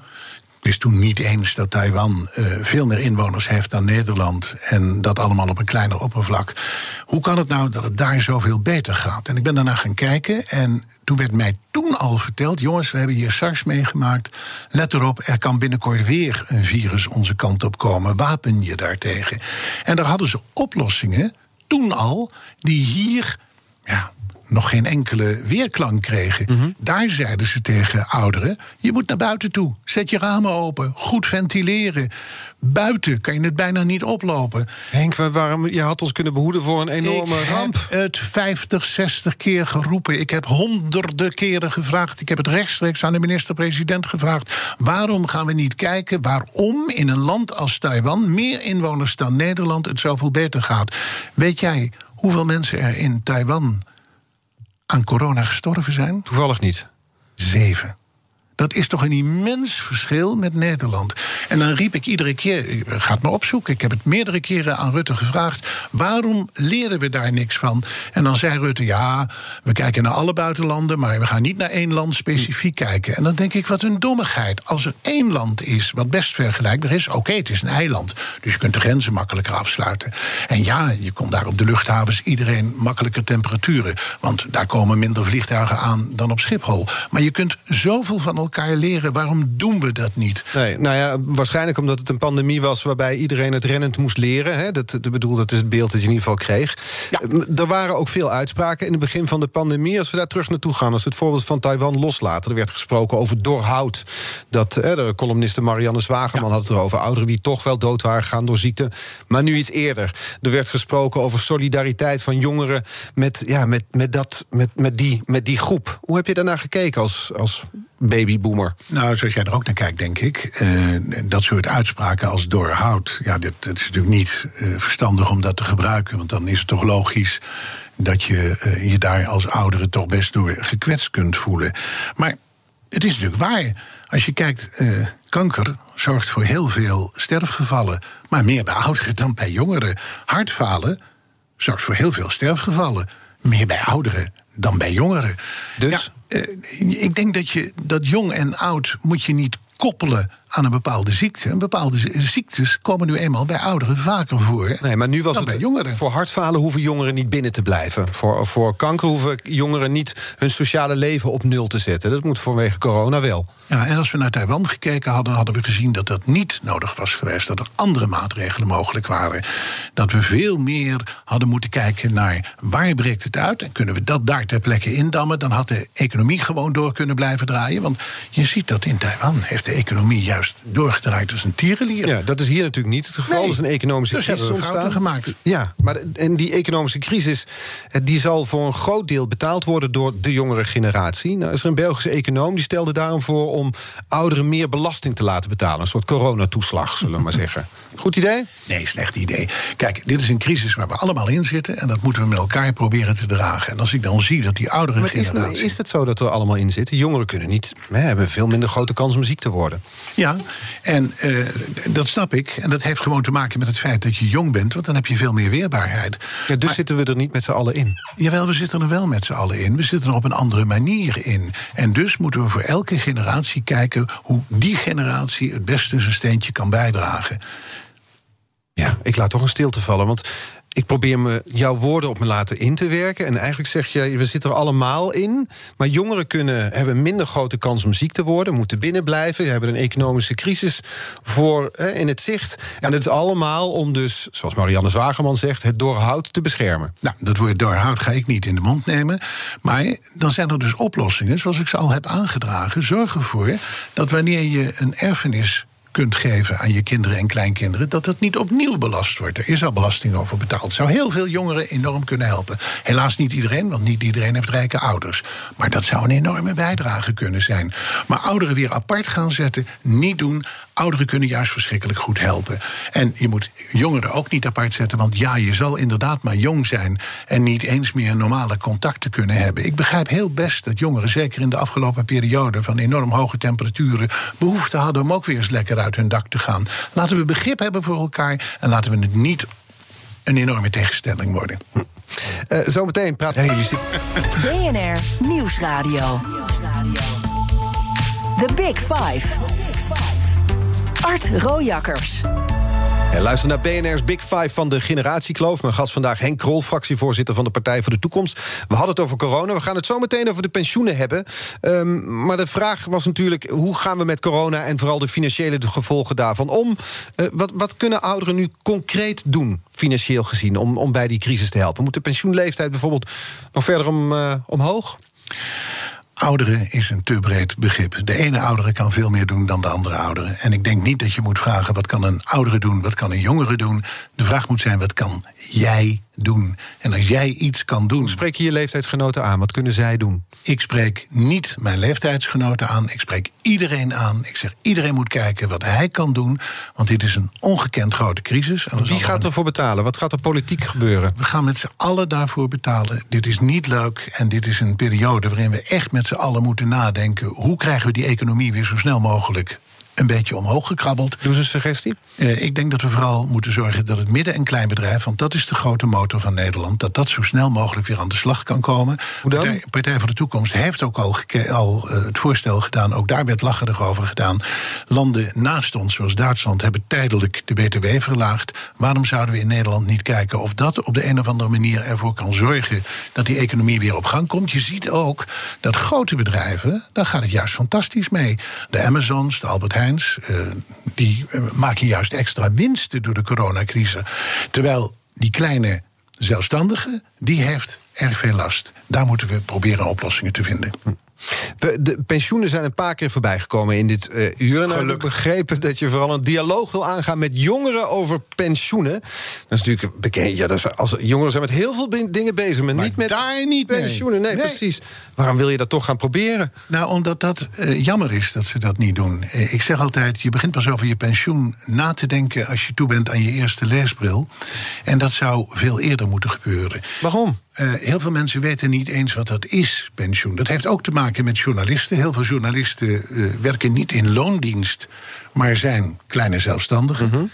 Ik wist toen niet eens dat Taiwan uh, veel meer inwoners heeft dan Nederland, en dat allemaal op een kleiner oppervlak. Hoe kan het nou dat het daar zoveel beter gaat? En ik ben daarna gaan kijken en toen werd mij toen al verteld, jongens, we hebben hier SARS meegemaakt. Let erop, er kan binnenkort weer een virus onze kant op komen. Wapen je daartegen. En daar hadden ze oplossingen, toen al, die hier... ja, nog geen enkele weerklank kregen. Mm-hmm. Daar zeiden ze tegen ouderen, je moet naar buiten toe. Zet je ramen open, goed ventileren. Buiten kan je het bijna niet oplopen. Henk, waarom, je had ons kunnen behoeden voor een enorme ik ramp. Ik heb het vijftig, zestig keer geroepen. Ik heb honderden keren gevraagd. Ik heb het rechtstreeks aan de minister-president gevraagd. Waarom gaan we niet kijken waarom in een land als Taiwan meer inwoners dan Nederland het zoveel beter gaat? Weet jij hoeveel mensen er in Taiwan aan corona gestorven zijn? Toevallig niet. Zeven. Dat is toch een immens verschil met Nederland. En dan riep ik iedere keer, ga het maar opzoeken. Ik heb het meerdere keren aan Rutte gevraagd. Waarom leren we daar niks van? En dan zei Rutte, ja, we kijken naar alle buitenlanden, maar we gaan niet naar één land specifiek hm. kijken. En dan denk ik, wat een dommigheid. Als er één land is wat best vergelijkbaar is, oké, okay, het is een eiland. Dus je kunt de grenzen makkelijker afsluiten. En ja, je komt daar op de luchthavens iedereen makkelijker temperaturen. Want daar komen minder vliegtuigen aan dan op Schiphol. Maar je kunt zoveel van elkaar elkaar leren. Waarom doen we dat niet? Nee, nou ja, waarschijnlijk omdat het een pandemie was waarbij iedereen het rennend moest leren. Hè? Dat, dat, bedoel, dat is het beeld dat je in ieder geval kreeg. Ja. Er waren ook veel uitspraken in het begin van de pandemie. Als we daar terug naartoe gaan, als we het voorbeeld van Taiwan loslaten. Er werd gesproken over doorhoud. Dat, hè, de columniste Marianne Zwagerman ja. had het erover. Ouderen die toch wel dood waren gaan door ziekte, maar nu iets eerder. Er werd gesproken over solidariteit van jongeren met, ja, met, met, dat, met, met, die, met die groep. Hoe heb je daarnaar gekeken als, als babyboomer? Nou, zoals jij er ook naar kijkt, denk ik. Uh, dat soort uitspraken als doorhoud, ja, dat, dat is natuurlijk niet uh, verstandig om dat te gebruiken. Want dan is het toch logisch dat je uh, je daar als ouderen toch best door gekwetst kunt voelen. Maar het is natuurlijk waar. Als je kijkt, uh, kanker zorgt voor heel veel sterfgevallen. Maar meer bij ouderen dan bij jongeren. Hartfalen zorgt voor heel veel sterfgevallen. Meer bij ouderen dan bij jongeren. Dus ja, uh, ik denk dat je dat jong en oud moet je niet koppelen aan een bepaalde ziekte. En bepaalde ziektes komen nu eenmaal bij ouderen vaker voor. Nee, maar nu was het bij jongeren. Voor hartfalen hoeven jongeren niet binnen te blijven. Voor, voor kanker hoeven jongeren niet hun sociale leven op nul te zetten. Dat moet vanwege corona wel. Ja, en als we naar Taiwan gekeken hadden, hadden we gezien dat dat niet nodig was geweest. Dat er andere maatregelen mogelijk waren. Dat we veel meer hadden moeten kijken naar waar breekt het uit en kunnen we dat daar ter plekke indammen. Dan had de economie gewoon door kunnen blijven draaien. Want je ziet dat in Taiwan heeft de economie juist doorgedraaid als een tierenlier. Ja, dat is hier natuurlijk niet het geval. Nee. Dat is een economische dus crisis ontstaan. Gemaakt. Ja, maar en die economische crisis die zal voor een groot deel betaald worden door de jongere generatie. Nou, is er een Belgische econoom die stelde daarom voor om ouderen meer belasting te laten betalen. Een soort coronatoeslag, zullen we maar zeggen. Goed idee? Nee, slecht idee. Kijk, dit is een crisis waar we allemaal in zitten en dat moeten we met elkaar proberen te dragen. En als ik dan zie dat die oudere maar generatie... Maar is, nou, is het zo dat we allemaal in zitten? Jongeren kunnen niet, hè, hebben veel minder grote kans om ziek te worden. Ja. En uh, dat snap ik. En dat heeft gewoon te maken met het feit dat je jong bent, want dan heb je veel meer weerbaarheid. Ja, dus maar, zitten we er niet met z'n allen in? Jawel, we zitten er wel met z'n allen in. We zitten er op een andere manier in. En dus moeten we voor elke generatie kijken hoe die generatie het beste zijn steentje kan bijdragen. Ja, ik laat toch een stilte vallen, want ik probeer me jouw woorden op me laten in te werken. En eigenlijk zeg je, we zitten er allemaal in. Maar jongeren kunnen, hebben minder grote kans om ziek te worden. Moeten binnen blijven. Ze hebben een economische crisis voor hè, in het zicht. En het is allemaal om dus, zoals Marianne Zwagerman zegt, het doorhoud te beschermen. Nou, dat woord doorhoud ga ik niet in de mond nemen. Maar dan zijn er dus oplossingen, zoals ik ze al heb aangedragen. Zorg ervoor dat wanneer je een erfenis kunt geven aan je kinderen en kleinkinderen, dat dat niet opnieuw belast wordt. Er is al belasting over betaald. Zou heel veel jongeren enorm kunnen helpen. Helaas niet iedereen, want niet iedereen heeft rijke ouders. Maar dat zou een enorme bijdrage kunnen zijn. Maar ouderen weer apart gaan zetten, niet doen. Ouderen kunnen juist verschrikkelijk goed helpen. En je moet jongeren ook niet apart zetten, want ja, je zal inderdaad maar jong zijn en niet eens meer normale contacten kunnen hebben. Ik begrijp heel best dat jongeren, zeker in de afgelopen periode van enorm hoge temperaturen, behoefte hadden om ook weer eens lekker uit hun dak te gaan. Laten we begrip hebben voor elkaar en laten we het niet een enorme tegenstelling worden. Uh, Zometeen praten jullie zitten. B N R Nieuwsradio. The Big Five. Art Rooijakkers. En luister naar B N R's Big Five van de generatiekloof. Mijn gast vandaag Henk Krol, fractievoorzitter van de Partij voor de Toekomst. We hadden het over corona, we gaan het zo meteen over de pensioenen hebben. Um, maar de vraag was natuurlijk, hoe gaan we met corona en vooral de financiële gevolgen daarvan om? Uh, wat, wat kunnen ouderen nu concreet doen, financieel gezien, om, om bij die crisis te helpen? Moet de pensioenleeftijd bijvoorbeeld nog verder om, uh, omhoog? Ouderen is een te breed begrip. De ene oudere kan veel meer doen dan de andere oudere. En ik denk niet dat je moet vragen, wat kan een oudere doen, wat kan een jongere doen? De vraag moet zijn, wat kan jij doen? En als jij iets kan doen... Spreek je je leeftijdsgenoten aan, wat kunnen zij doen? Ik spreek niet mijn leeftijdsgenoten aan, ik spreek iedereen aan. Ik zeg, iedereen moet kijken wat hij kan doen, want dit is een ongekend grote crisis. En wie gaat ervoor betalen? Wat gaat er politiek gebeuren? We gaan met z'n allen daarvoor betalen. Dit is niet leuk en dit is een periode waarin we echt met z'n allen moeten nadenken, hoe krijgen we die economie weer zo snel mogelijk een beetje omhoog gekrabbeld. Doe eens een suggestie. Uh, ik denk dat we vooral moeten zorgen dat het midden- en kleinbedrijf... want dat is de grote motor van Nederland... dat dat zo snel mogelijk weer aan de slag kan komen. Hoe dan? Partij, Partij voor de Toekomst heeft ook al, geke- al uh, het voorstel gedaan... ook daar werd lacherig over gedaan. Landen naast ons, zoals Duitsland, hebben tijdelijk de B T W verlaagd. Waarom zouden we in Nederland niet kijken... of dat op de een of andere manier ervoor kan zorgen... dat die economie weer op gang komt? Je ziet ook dat grote bedrijven, daar gaat het juist fantastisch mee. De Amazons, de Albert Heijn... Uh, die uh, maken juist extra winsten door de coronacrisis. Terwijl die kleine zelfstandige, die heeft erg veel last. Daar moeten we proberen oplossingen te vinden. De pensioenen zijn een paar keer voorbijgekomen in dit uh, uur. En nou, ik begrepen dat je vooral een dialoog wil aangaan met jongeren over pensioenen. Dat is natuurlijk bekend. Ja, dat is, als, jongeren zijn met heel veel b- dingen bezig, maar, maar niet met daar niet pensioenen. Nee, nee, precies. Waarom wil je dat toch gaan proberen? Nou, omdat dat uh, jammer is dat ze dat niet doen. Uh, ik zeg altijd, je begint pas over je pensioen na te denken... als je toe bent aan je eerste leesbril. En dat zou veel eerder moeten gebeuren. Waarom? Uh, heel veel mensen weten niet eens wat dat is, pensioen. Dat heeft ook te maken met journalisten. Heel veel journalisten uh, werken niet in loondienst, maar zijn kleine zelfstandigen. Mm-hmm.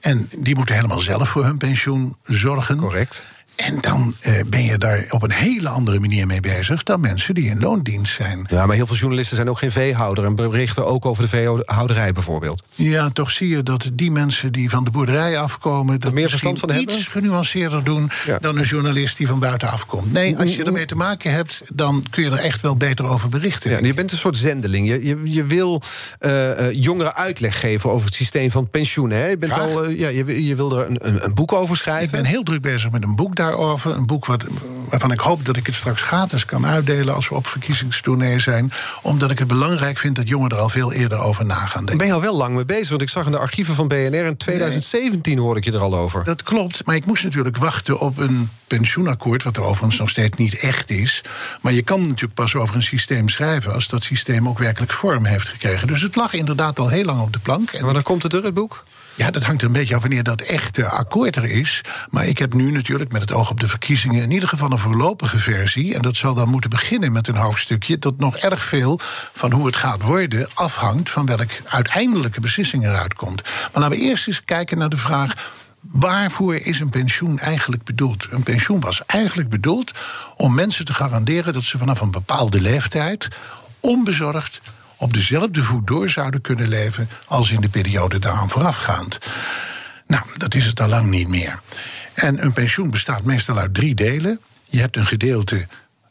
En die moeten helemaal zelf voor hun pensioen zorgen. Correct. En dan uh, ben je daar op een hele andere manier mee bezig... dan mensen die in loondienst zijn. Ja, maar heel veel journalisten zijn ook geen veehouder... en berichten ook over de veehouderij bijvoorbeeld. Ja, toch zie je dat die mensen die van de boerderij afkomen... dat meer verstand van hebben? Iets genuanceerder doen ja. dan een journalist die van buitenaf komt. Nee, als je ermee te maken hebt, dan kun je er echt wel beter over berichten. Ja, je bent een soort zendeling. Je, je, je wil uh, jongeren uitleg geven over het systeem van pensioenen. Hè? Je, bent al, uh, ja, je, je wil er een, een, een boek over schrijven. Ik ben heel druk bezig met een boek daar. Over, een boek wat, waarvan ik hoop dat ik het straks gratis kan uitdelen... als we op verkiezingstournee zijn. Omdat ik het belangrijk vind dat jongeren er al veel eerder over na gaan denken. Ben je al wel lang mee bezig? Want ik zag in de archieven van B N R in twintig zeventien nee. hoorde ik je er al over. Dat klopt, maar ik moest natuurlijk wachten op een pensioenakkoord... wat er overigens nog steeds niet echt is. Maar je kan natuurlijk pas over een systeem schrijven... als dat systeem ook werkelijk vorm heeft gekregen. Dus het lag inderdaad al heel lang op de plank. En maar dan komt het er, het boek? Ja, dat hangt er een beetje af wanneer dat echte akkoord er is. Maar ik heb nu natuurlijk met het oog op de verkiezingen... in ieder geval een voorlopige versie. En dat zal dan moeten beginnen met een hoofdstukje... dat nog erg veel van hoe het gaat worden afhangt... van welk uiteindelijke beslissing eruit komt. Maar laten we eerst eens kijken naar de vraag... waarvoor is een pensioen eigenlijk bedoeld? Een pensioen was eigenlijk bedoeld om mensen te garanderen... dat ze vanaf een bepaalde leeftijd onbezorgd... op dezelfde voet door zouden kunnen leven... als in de periode daaraan voorafgaand. Nou, dat is het al lang niet meer. En een pensioen bestaat meestal uit drie delen. Je hebt een gedeelte,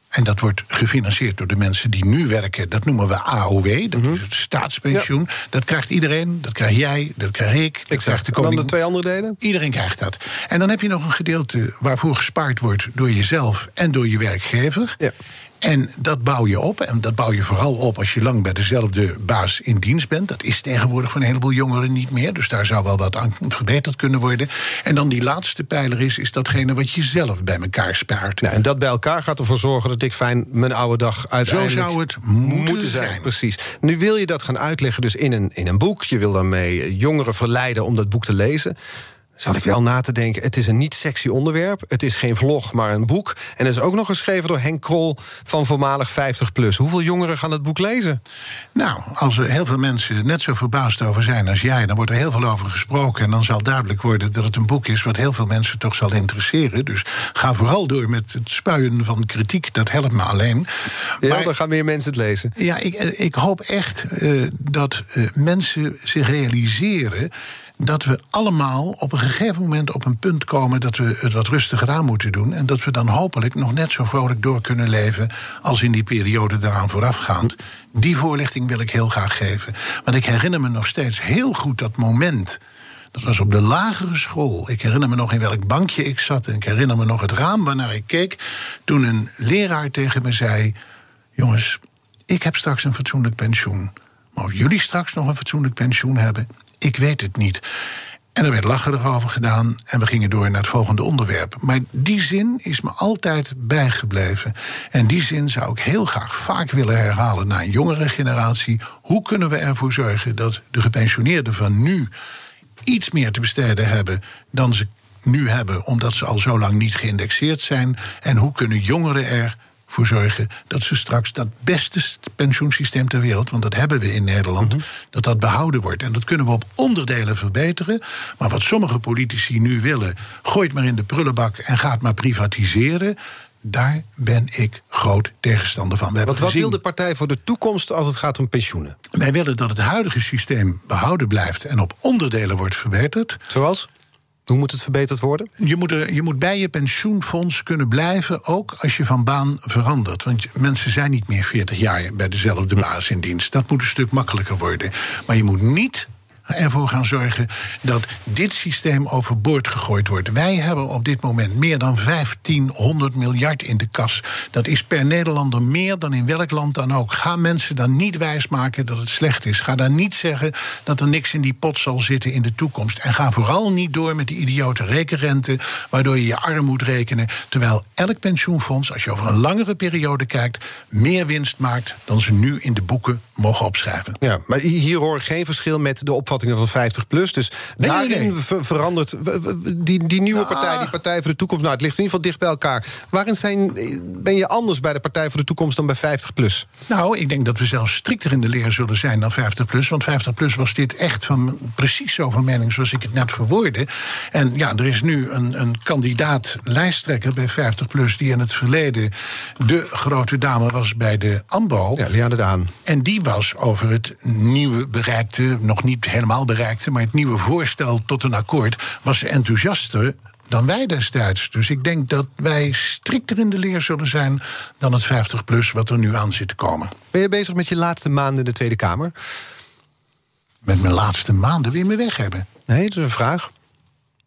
en dat wordt gefinancierd door de mensen die nu werken... dat noemen we A O W, dat is het staatspensioen. Ja. Dat krijgt iedereen, dat krijg jij, dat krijg ik, dat exact. Krijgt de koning. En dan de twee andere delen? Iedereen krijgt dat. En dan heb je nog een gedeelte waarvoor gespaard wordt... door jezelf en door je werkgever... Ja. En dat bouw je op. En dat bouw je vooral op als je lang bij dezelfde baas in dienst bent. Dat is tegenwoordig voor een heleboel jongeren niet meer. Dus daar zou wel wat aan verbeterd kunnen worden. En dan die laatste pijler is, is datgene wat je zelf bij elkaar spaart. Ja, en dat bij elkaar gaat ervoor zorgen dat ik fijn mijn oude dag uiteindelijk... Zo zou het moeten, moeten zijn. zijn. Precies. Nu wil je dat gaan uitleggen dus in een, in een boek. Je wil daarmee jongeren verleiden om dat boek te lezen. Zat ik wel na te denken, het is een niet-sexy onderwerp. Het is geen vlog, maar een boek. En het is ook nog geschreven door Henk Krol van voormalig vijftig plus. Hoeveel jongeren gaan dat boek lezen? Nou, als er heel veel mensen net zo verbaasd over zijn als jij... dan wordt er heel veel over gesproken. En dan zal duidelijk worden dat het een boek is... wat heel veel mensen toch zal interesseren. Dus ga vooral door met het spuien van kritiek. Dat helpt me alleen. Ja, maar, dan gaan meer mensen het lezen. Ja, ik, ik hoop echt uh, dat uh, mensen zich realiseren... dat we allemaal op een gegeven moment op een punt komen... dat we het wat rustiger aan moeten doen... en dat we dan hopelijk nog net zo vrolijk door kunnen leven... als in die periode daaraan voorafgaand. Die voorlichting wil ik heel graag geven. Want ik herinner me nog steeds heel goed dat moment... dat was op de lagere school. Ik herinner me nog in welk bankje ik zat... en ik herinner me nog het raam waarnaar ik keek... toen een leraar tegen me zei... jongens, ik heb straks een fatsoenlijk pensioen... maar of jullie straks nog een fatsoenlijk pensioen hebben... ik weet het niet. En er werd lacherig over gedaan en we gingen door naar het volgende onderwerp. Maar die zin is me altijd bijgebleven. En die zin zou ik heel graag vaak willen herhalen naar een jongere generatie. Hoe kunnen we ervoor zorgen dat de gepensioneerden van nu... iets meer te besteden hebben dan ze nu hebben... omdat ze al zo lang niet geïndexeerd zijn? En hoe kunnen jongeren er... voor zorgen dat ze straks dat beste pensioensysteem ter wereld, want dat hebben we in Nederland, mm-hmm. dat dat behouden wordt. En dat kunnen we op onderdelen verbeteren. Maar wat sommige politici nu willen, gooit maar in de prullenbak en gaat maar privatiseren, daar ben ik groot tegenstander van. Want wat gezien, wil de Partij voor de Toekomst als het gaat om pensioenen? Wij willen dat het huidige systeem behouden blijft en op onderdelen wordt verbeterd. Zoals? Hoe moet het verbeterd worden? Je moet, er, je moet bij je pensioenfonds kunnen blijven, ook als je van baan verandert. Want mensen zijn niet meer veertig jaar bij dezelfde baas in dienst. Dat moet een stuk makkelijker worden. Maar je moet niet ervoor gaan zorgen dat dit systeem overboord gegooid wordt. Wij hebben op dit moment meer dan vijftienhonderd miljard in de kas. Dat is per Nederlander meer dan in welk land dan ook. Ga mensen dan niet wijsmaken dat het slecht is. Ga daar niet zeggen dat er niks in die pot zal zitten in de toekomst. En ga vooral niet door met die idiote rekenrente, waardoor je je arm moet rekenen, terwijl elk pensioenfonds, als je over een langere periode kijkt, meer winst maakt dan ze nu in de boeken mogen opschrijven. Ja, maar hier hoor ik geen verschil met de opvatting van vijftig plus. Dus nee, daarin nee, nee. Ver- verandert die, die nieuwe ah. partij, die Partij voor de Toekomst. Nou, het ligt in ieder geval dicht bij elkaar. Waarin zijn, ben je anders bij de Partij voor de Toekomst dan bij vijftig plus? Nou, ik denk dat we zelfs strikter in de leer zullen zijn dan vijftig plus. Want vijftig plus was dit echt van precies zo van mening zoals ik het net verwoordde. En ja, er is nu een, een kandidaat lijsttrekker bij vijftig plus... die in het verleden de grote dame was bij de AMBOL. Ja, Lea de Daan. En die was over het nieuwe bereikte, nog niet helemaal bereikte, maar het nieuwe voorstel tot een akkoord was enthousiaster dan wij destijds. Dus ik denk dat wij strikter in de leer zullen zijn dan het vijftig plus wat er nu aan zit te komen. Ben je bezig met je laatste maanden in de Tweede Kamer? Met mijn laatste maanden weer mee weg hebben? Nee, dat is een vraag.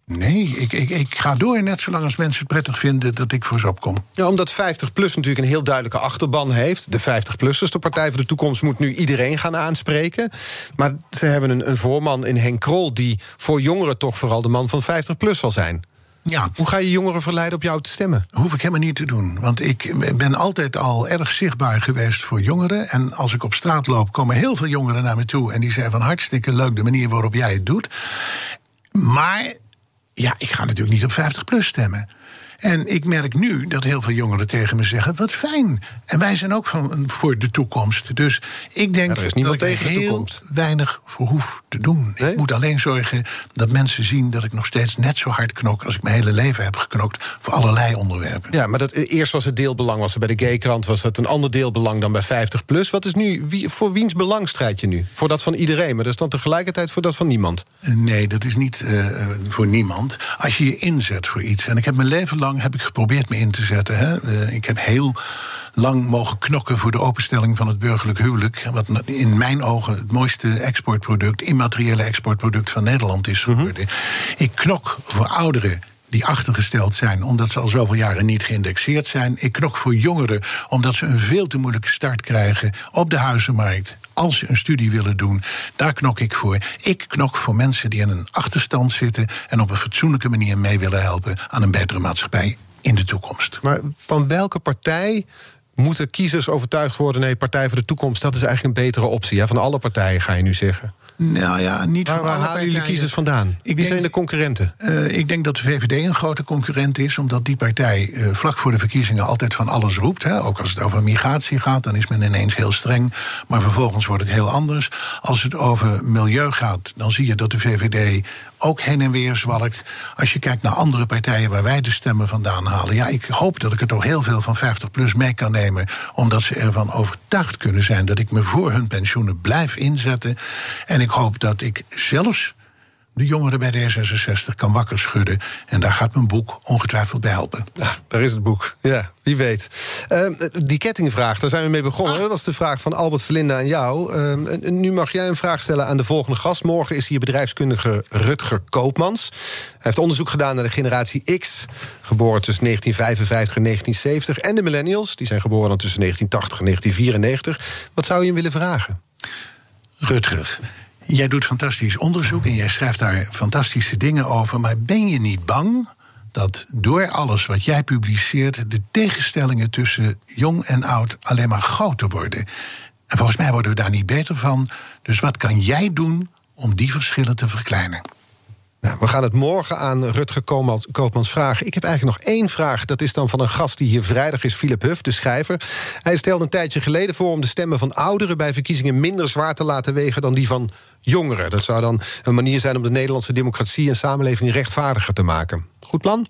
Nee, ik, ik, ik ga door net zolang als mensen het prettig vinden dat ik voor ze opkom. Ja, omdat vijftig plus natuurlijk een heel duidelijke achterban heeft. De vijftig-plussers, de Partij voor de Toekomst, moet nu iedereen gaan aanspreken. Maar ze hebben een, een voorman in Henk Krol die voor jongeren toch vooral de man van vijftig plus zal zijn. Ja. Hoe ga je jongeren verleiden op jou te stemmen? Hoef ik helemaal niet te doen. Want ik ben altijd al erg zichtbaar geweest voor jongeren. En als ik op straat loop, komen heel veel jongeren naar me toe. En die zeggen van hartstikke leuk de manier waarop jij het doet. Maar ja, ik ga natuurlijk niet op vijftig plus stemmen. En ik merk nu dat heel veel jongeren tegen me zeggen, wat fijn. En wij zijn ook van, voor de toekomst. Dus ik denk ja, dat ik tegen heel toekomst. weinig voor hoef te doen. Nee? Ik moet alleen zorgen dat mensen zien dat ik nog steeds net zo hard knok als ik mijn hele leven heb geknokt voor allerlei onderwerpen. Ja, maar dat, eerst was het deelbelang. Was er bij de Gay Krant was dat een ander deelbelang dan bij vijftig plus. Wat is nu, wie, voor wiens belang strijd je nu? Voor dat van iedereen, maar dat is dan tegelijkertijd voor dat van niemand? Nee, dat is niet uh, voor niemand. Als je je inzet voor iets, en ik heb mijn leven lang heb ik geprobeerd me in te zetten. Hè. Uh, ik heb heel lang mogen knokken voor de openstelling van het burgerlijk huwelijk, wat in mijn ogen het mooiste exportproduct, immateriële exportproduct van Nederland is geworden. Mm-hmm. Ik knok voor ouderen die achtergesteld zijn omdat ze al zoveel jaren niet geïndexeerd zijn. Ik knok voor jongeren omdat ze een veel te moeilijke start krijgen op de huizenmarkt. Als ze een studie willen doen, daar knok ik voor. Ik knok voor mensen die in een achterstand zitten en op een fatsoenlijke manier mee willen helpen aan een betere maatschappij in de toekomst. Maar van welke partij moeten kiezers overtuigd worden? Nee, Partij voor de Toekomst, dat is eigenlijk een betere optie. Hè? Van alle partijen ga je nu zeggen. Nou ja, niet waar, van waar alle halen jullie kiezers vandaan? Ik Wie zijn de concurrenten? Uh, ik denk dat de V V D een grote concurrent is, omdat die partij uh, vlak voor de verkiezingen altijd van alles roept. Hè. Ook als het over migratie gaat, dan is men ineens heel streng. Maar vervolgens wordt het heel anders. Als het over milieu gaat, dan zie je dat de V V D ook heen en weer zwalkt. Als je kijkt naar andere partijen waar wij de stemmen vandaan halen, ja, ik hoop dat ik er toch heel veel van vijftig plus mee kan nemen, omdat ze ervan overtuigd kunnen zijn dat ik me voor hun pensioenen blijf inzetten. En ik hoop dat ik zelfs de jongeren bij D zesenzestig kan wakker schudden. En daar gaat mijn boek ongetwijfeld bij helpen. Ja, daar is het boek. Ja, wie weet. Uh, die kettingvraag, daar zijn we mee begonnen. Ah. Dat was de vraag van Albert Verlinden aan jou. Uh, nu mag jij een vraag stellen aan de volgende gast. Morgen is hier bedrijfskundige Rutger Koopmans. Hij heeft onderzoek gedaan naar de generatie X, geboren tussen negentien vijfenvijftig en negentien zeventig. En de millennials, die zijn geboren tussen negentien tachtig en negentien vierennegentig. Wat zou je hem willen vragen? Rutger, jij doet fantastisch onderzoek en jij schrijft daar fantastische dingen over, maar ben je niet bang dat door alles wat jij publiceert de tegenstellingen tussen jong en oud alleen maar groter worden? En volgens mij worden we daar niet beter van. Dus wat kan jij doen om die verschillen te verkleinen? Nou, we gaan het morgen aan Rutger Koopmans vragen. Ik heb eigenlijk nog één vraag. Dat is dan van een gast die hier vrijdag is, Philip Huff, de schrijver. Hij stelde een tijdje geleden voor om de stemmen van ouderen bij verkiezingen minder zwaar te laten wegen dan die van jongeren. Dat zou dan een manier zijn om de Nederlandse democratie en samenleving rechtvaardiger te maken. Goed plan?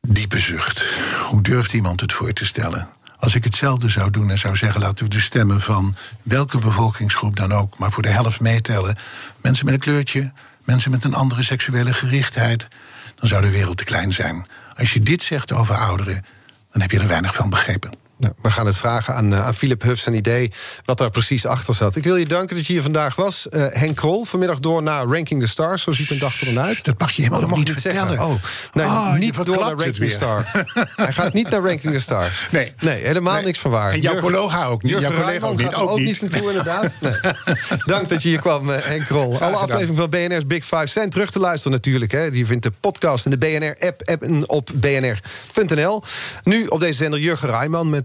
Diepe zucht. Hoe durft iemand het voor te stellen? Als ik hetzelfde zou doen en zou zeggen, laten we de stemmen van welke bevolkingsgroep dan ook, maar voor de helft meetellen, mensen met een kleurtje, mensen met een andere seksuele gerichtheid, dan zou de wereld te klein zijn. Als je dit zegt over ouderen, dan heb je er weinig van begrepen. Nou, we gaan het vragen aan, uh, aan Philip Huff zijn idee wat daar precies achter zat. Ik wil je danken dat je hier vandaag was. Uh, Henk Krol, vanmiddag door naar Ranking the Stars. Zo ziet een dag er dan uit. Dat mag je helemaal oh, dat niet vertellen. Zeggen. Oh, nee, oh, niet door naar Ranking the Star. Hij gaat niet naar Ranking the Stars. Nee, nee helemaal nee. niks van waar. En jouw Jurgen, collega ook niet. Jurgen jouw collega ook niet. Gaat ook, ook niet naartoe, inderdaad. Nee. Dank dat je hier kwam, uh, Henk Krol. Alle afleveringen van B N R's Big Five zijn terug te luisteren natuurlijk. Hè. Je vindt de podcast en de B N R-app en op b n r punt n l. Nu op deze zender Jurgen Rijman met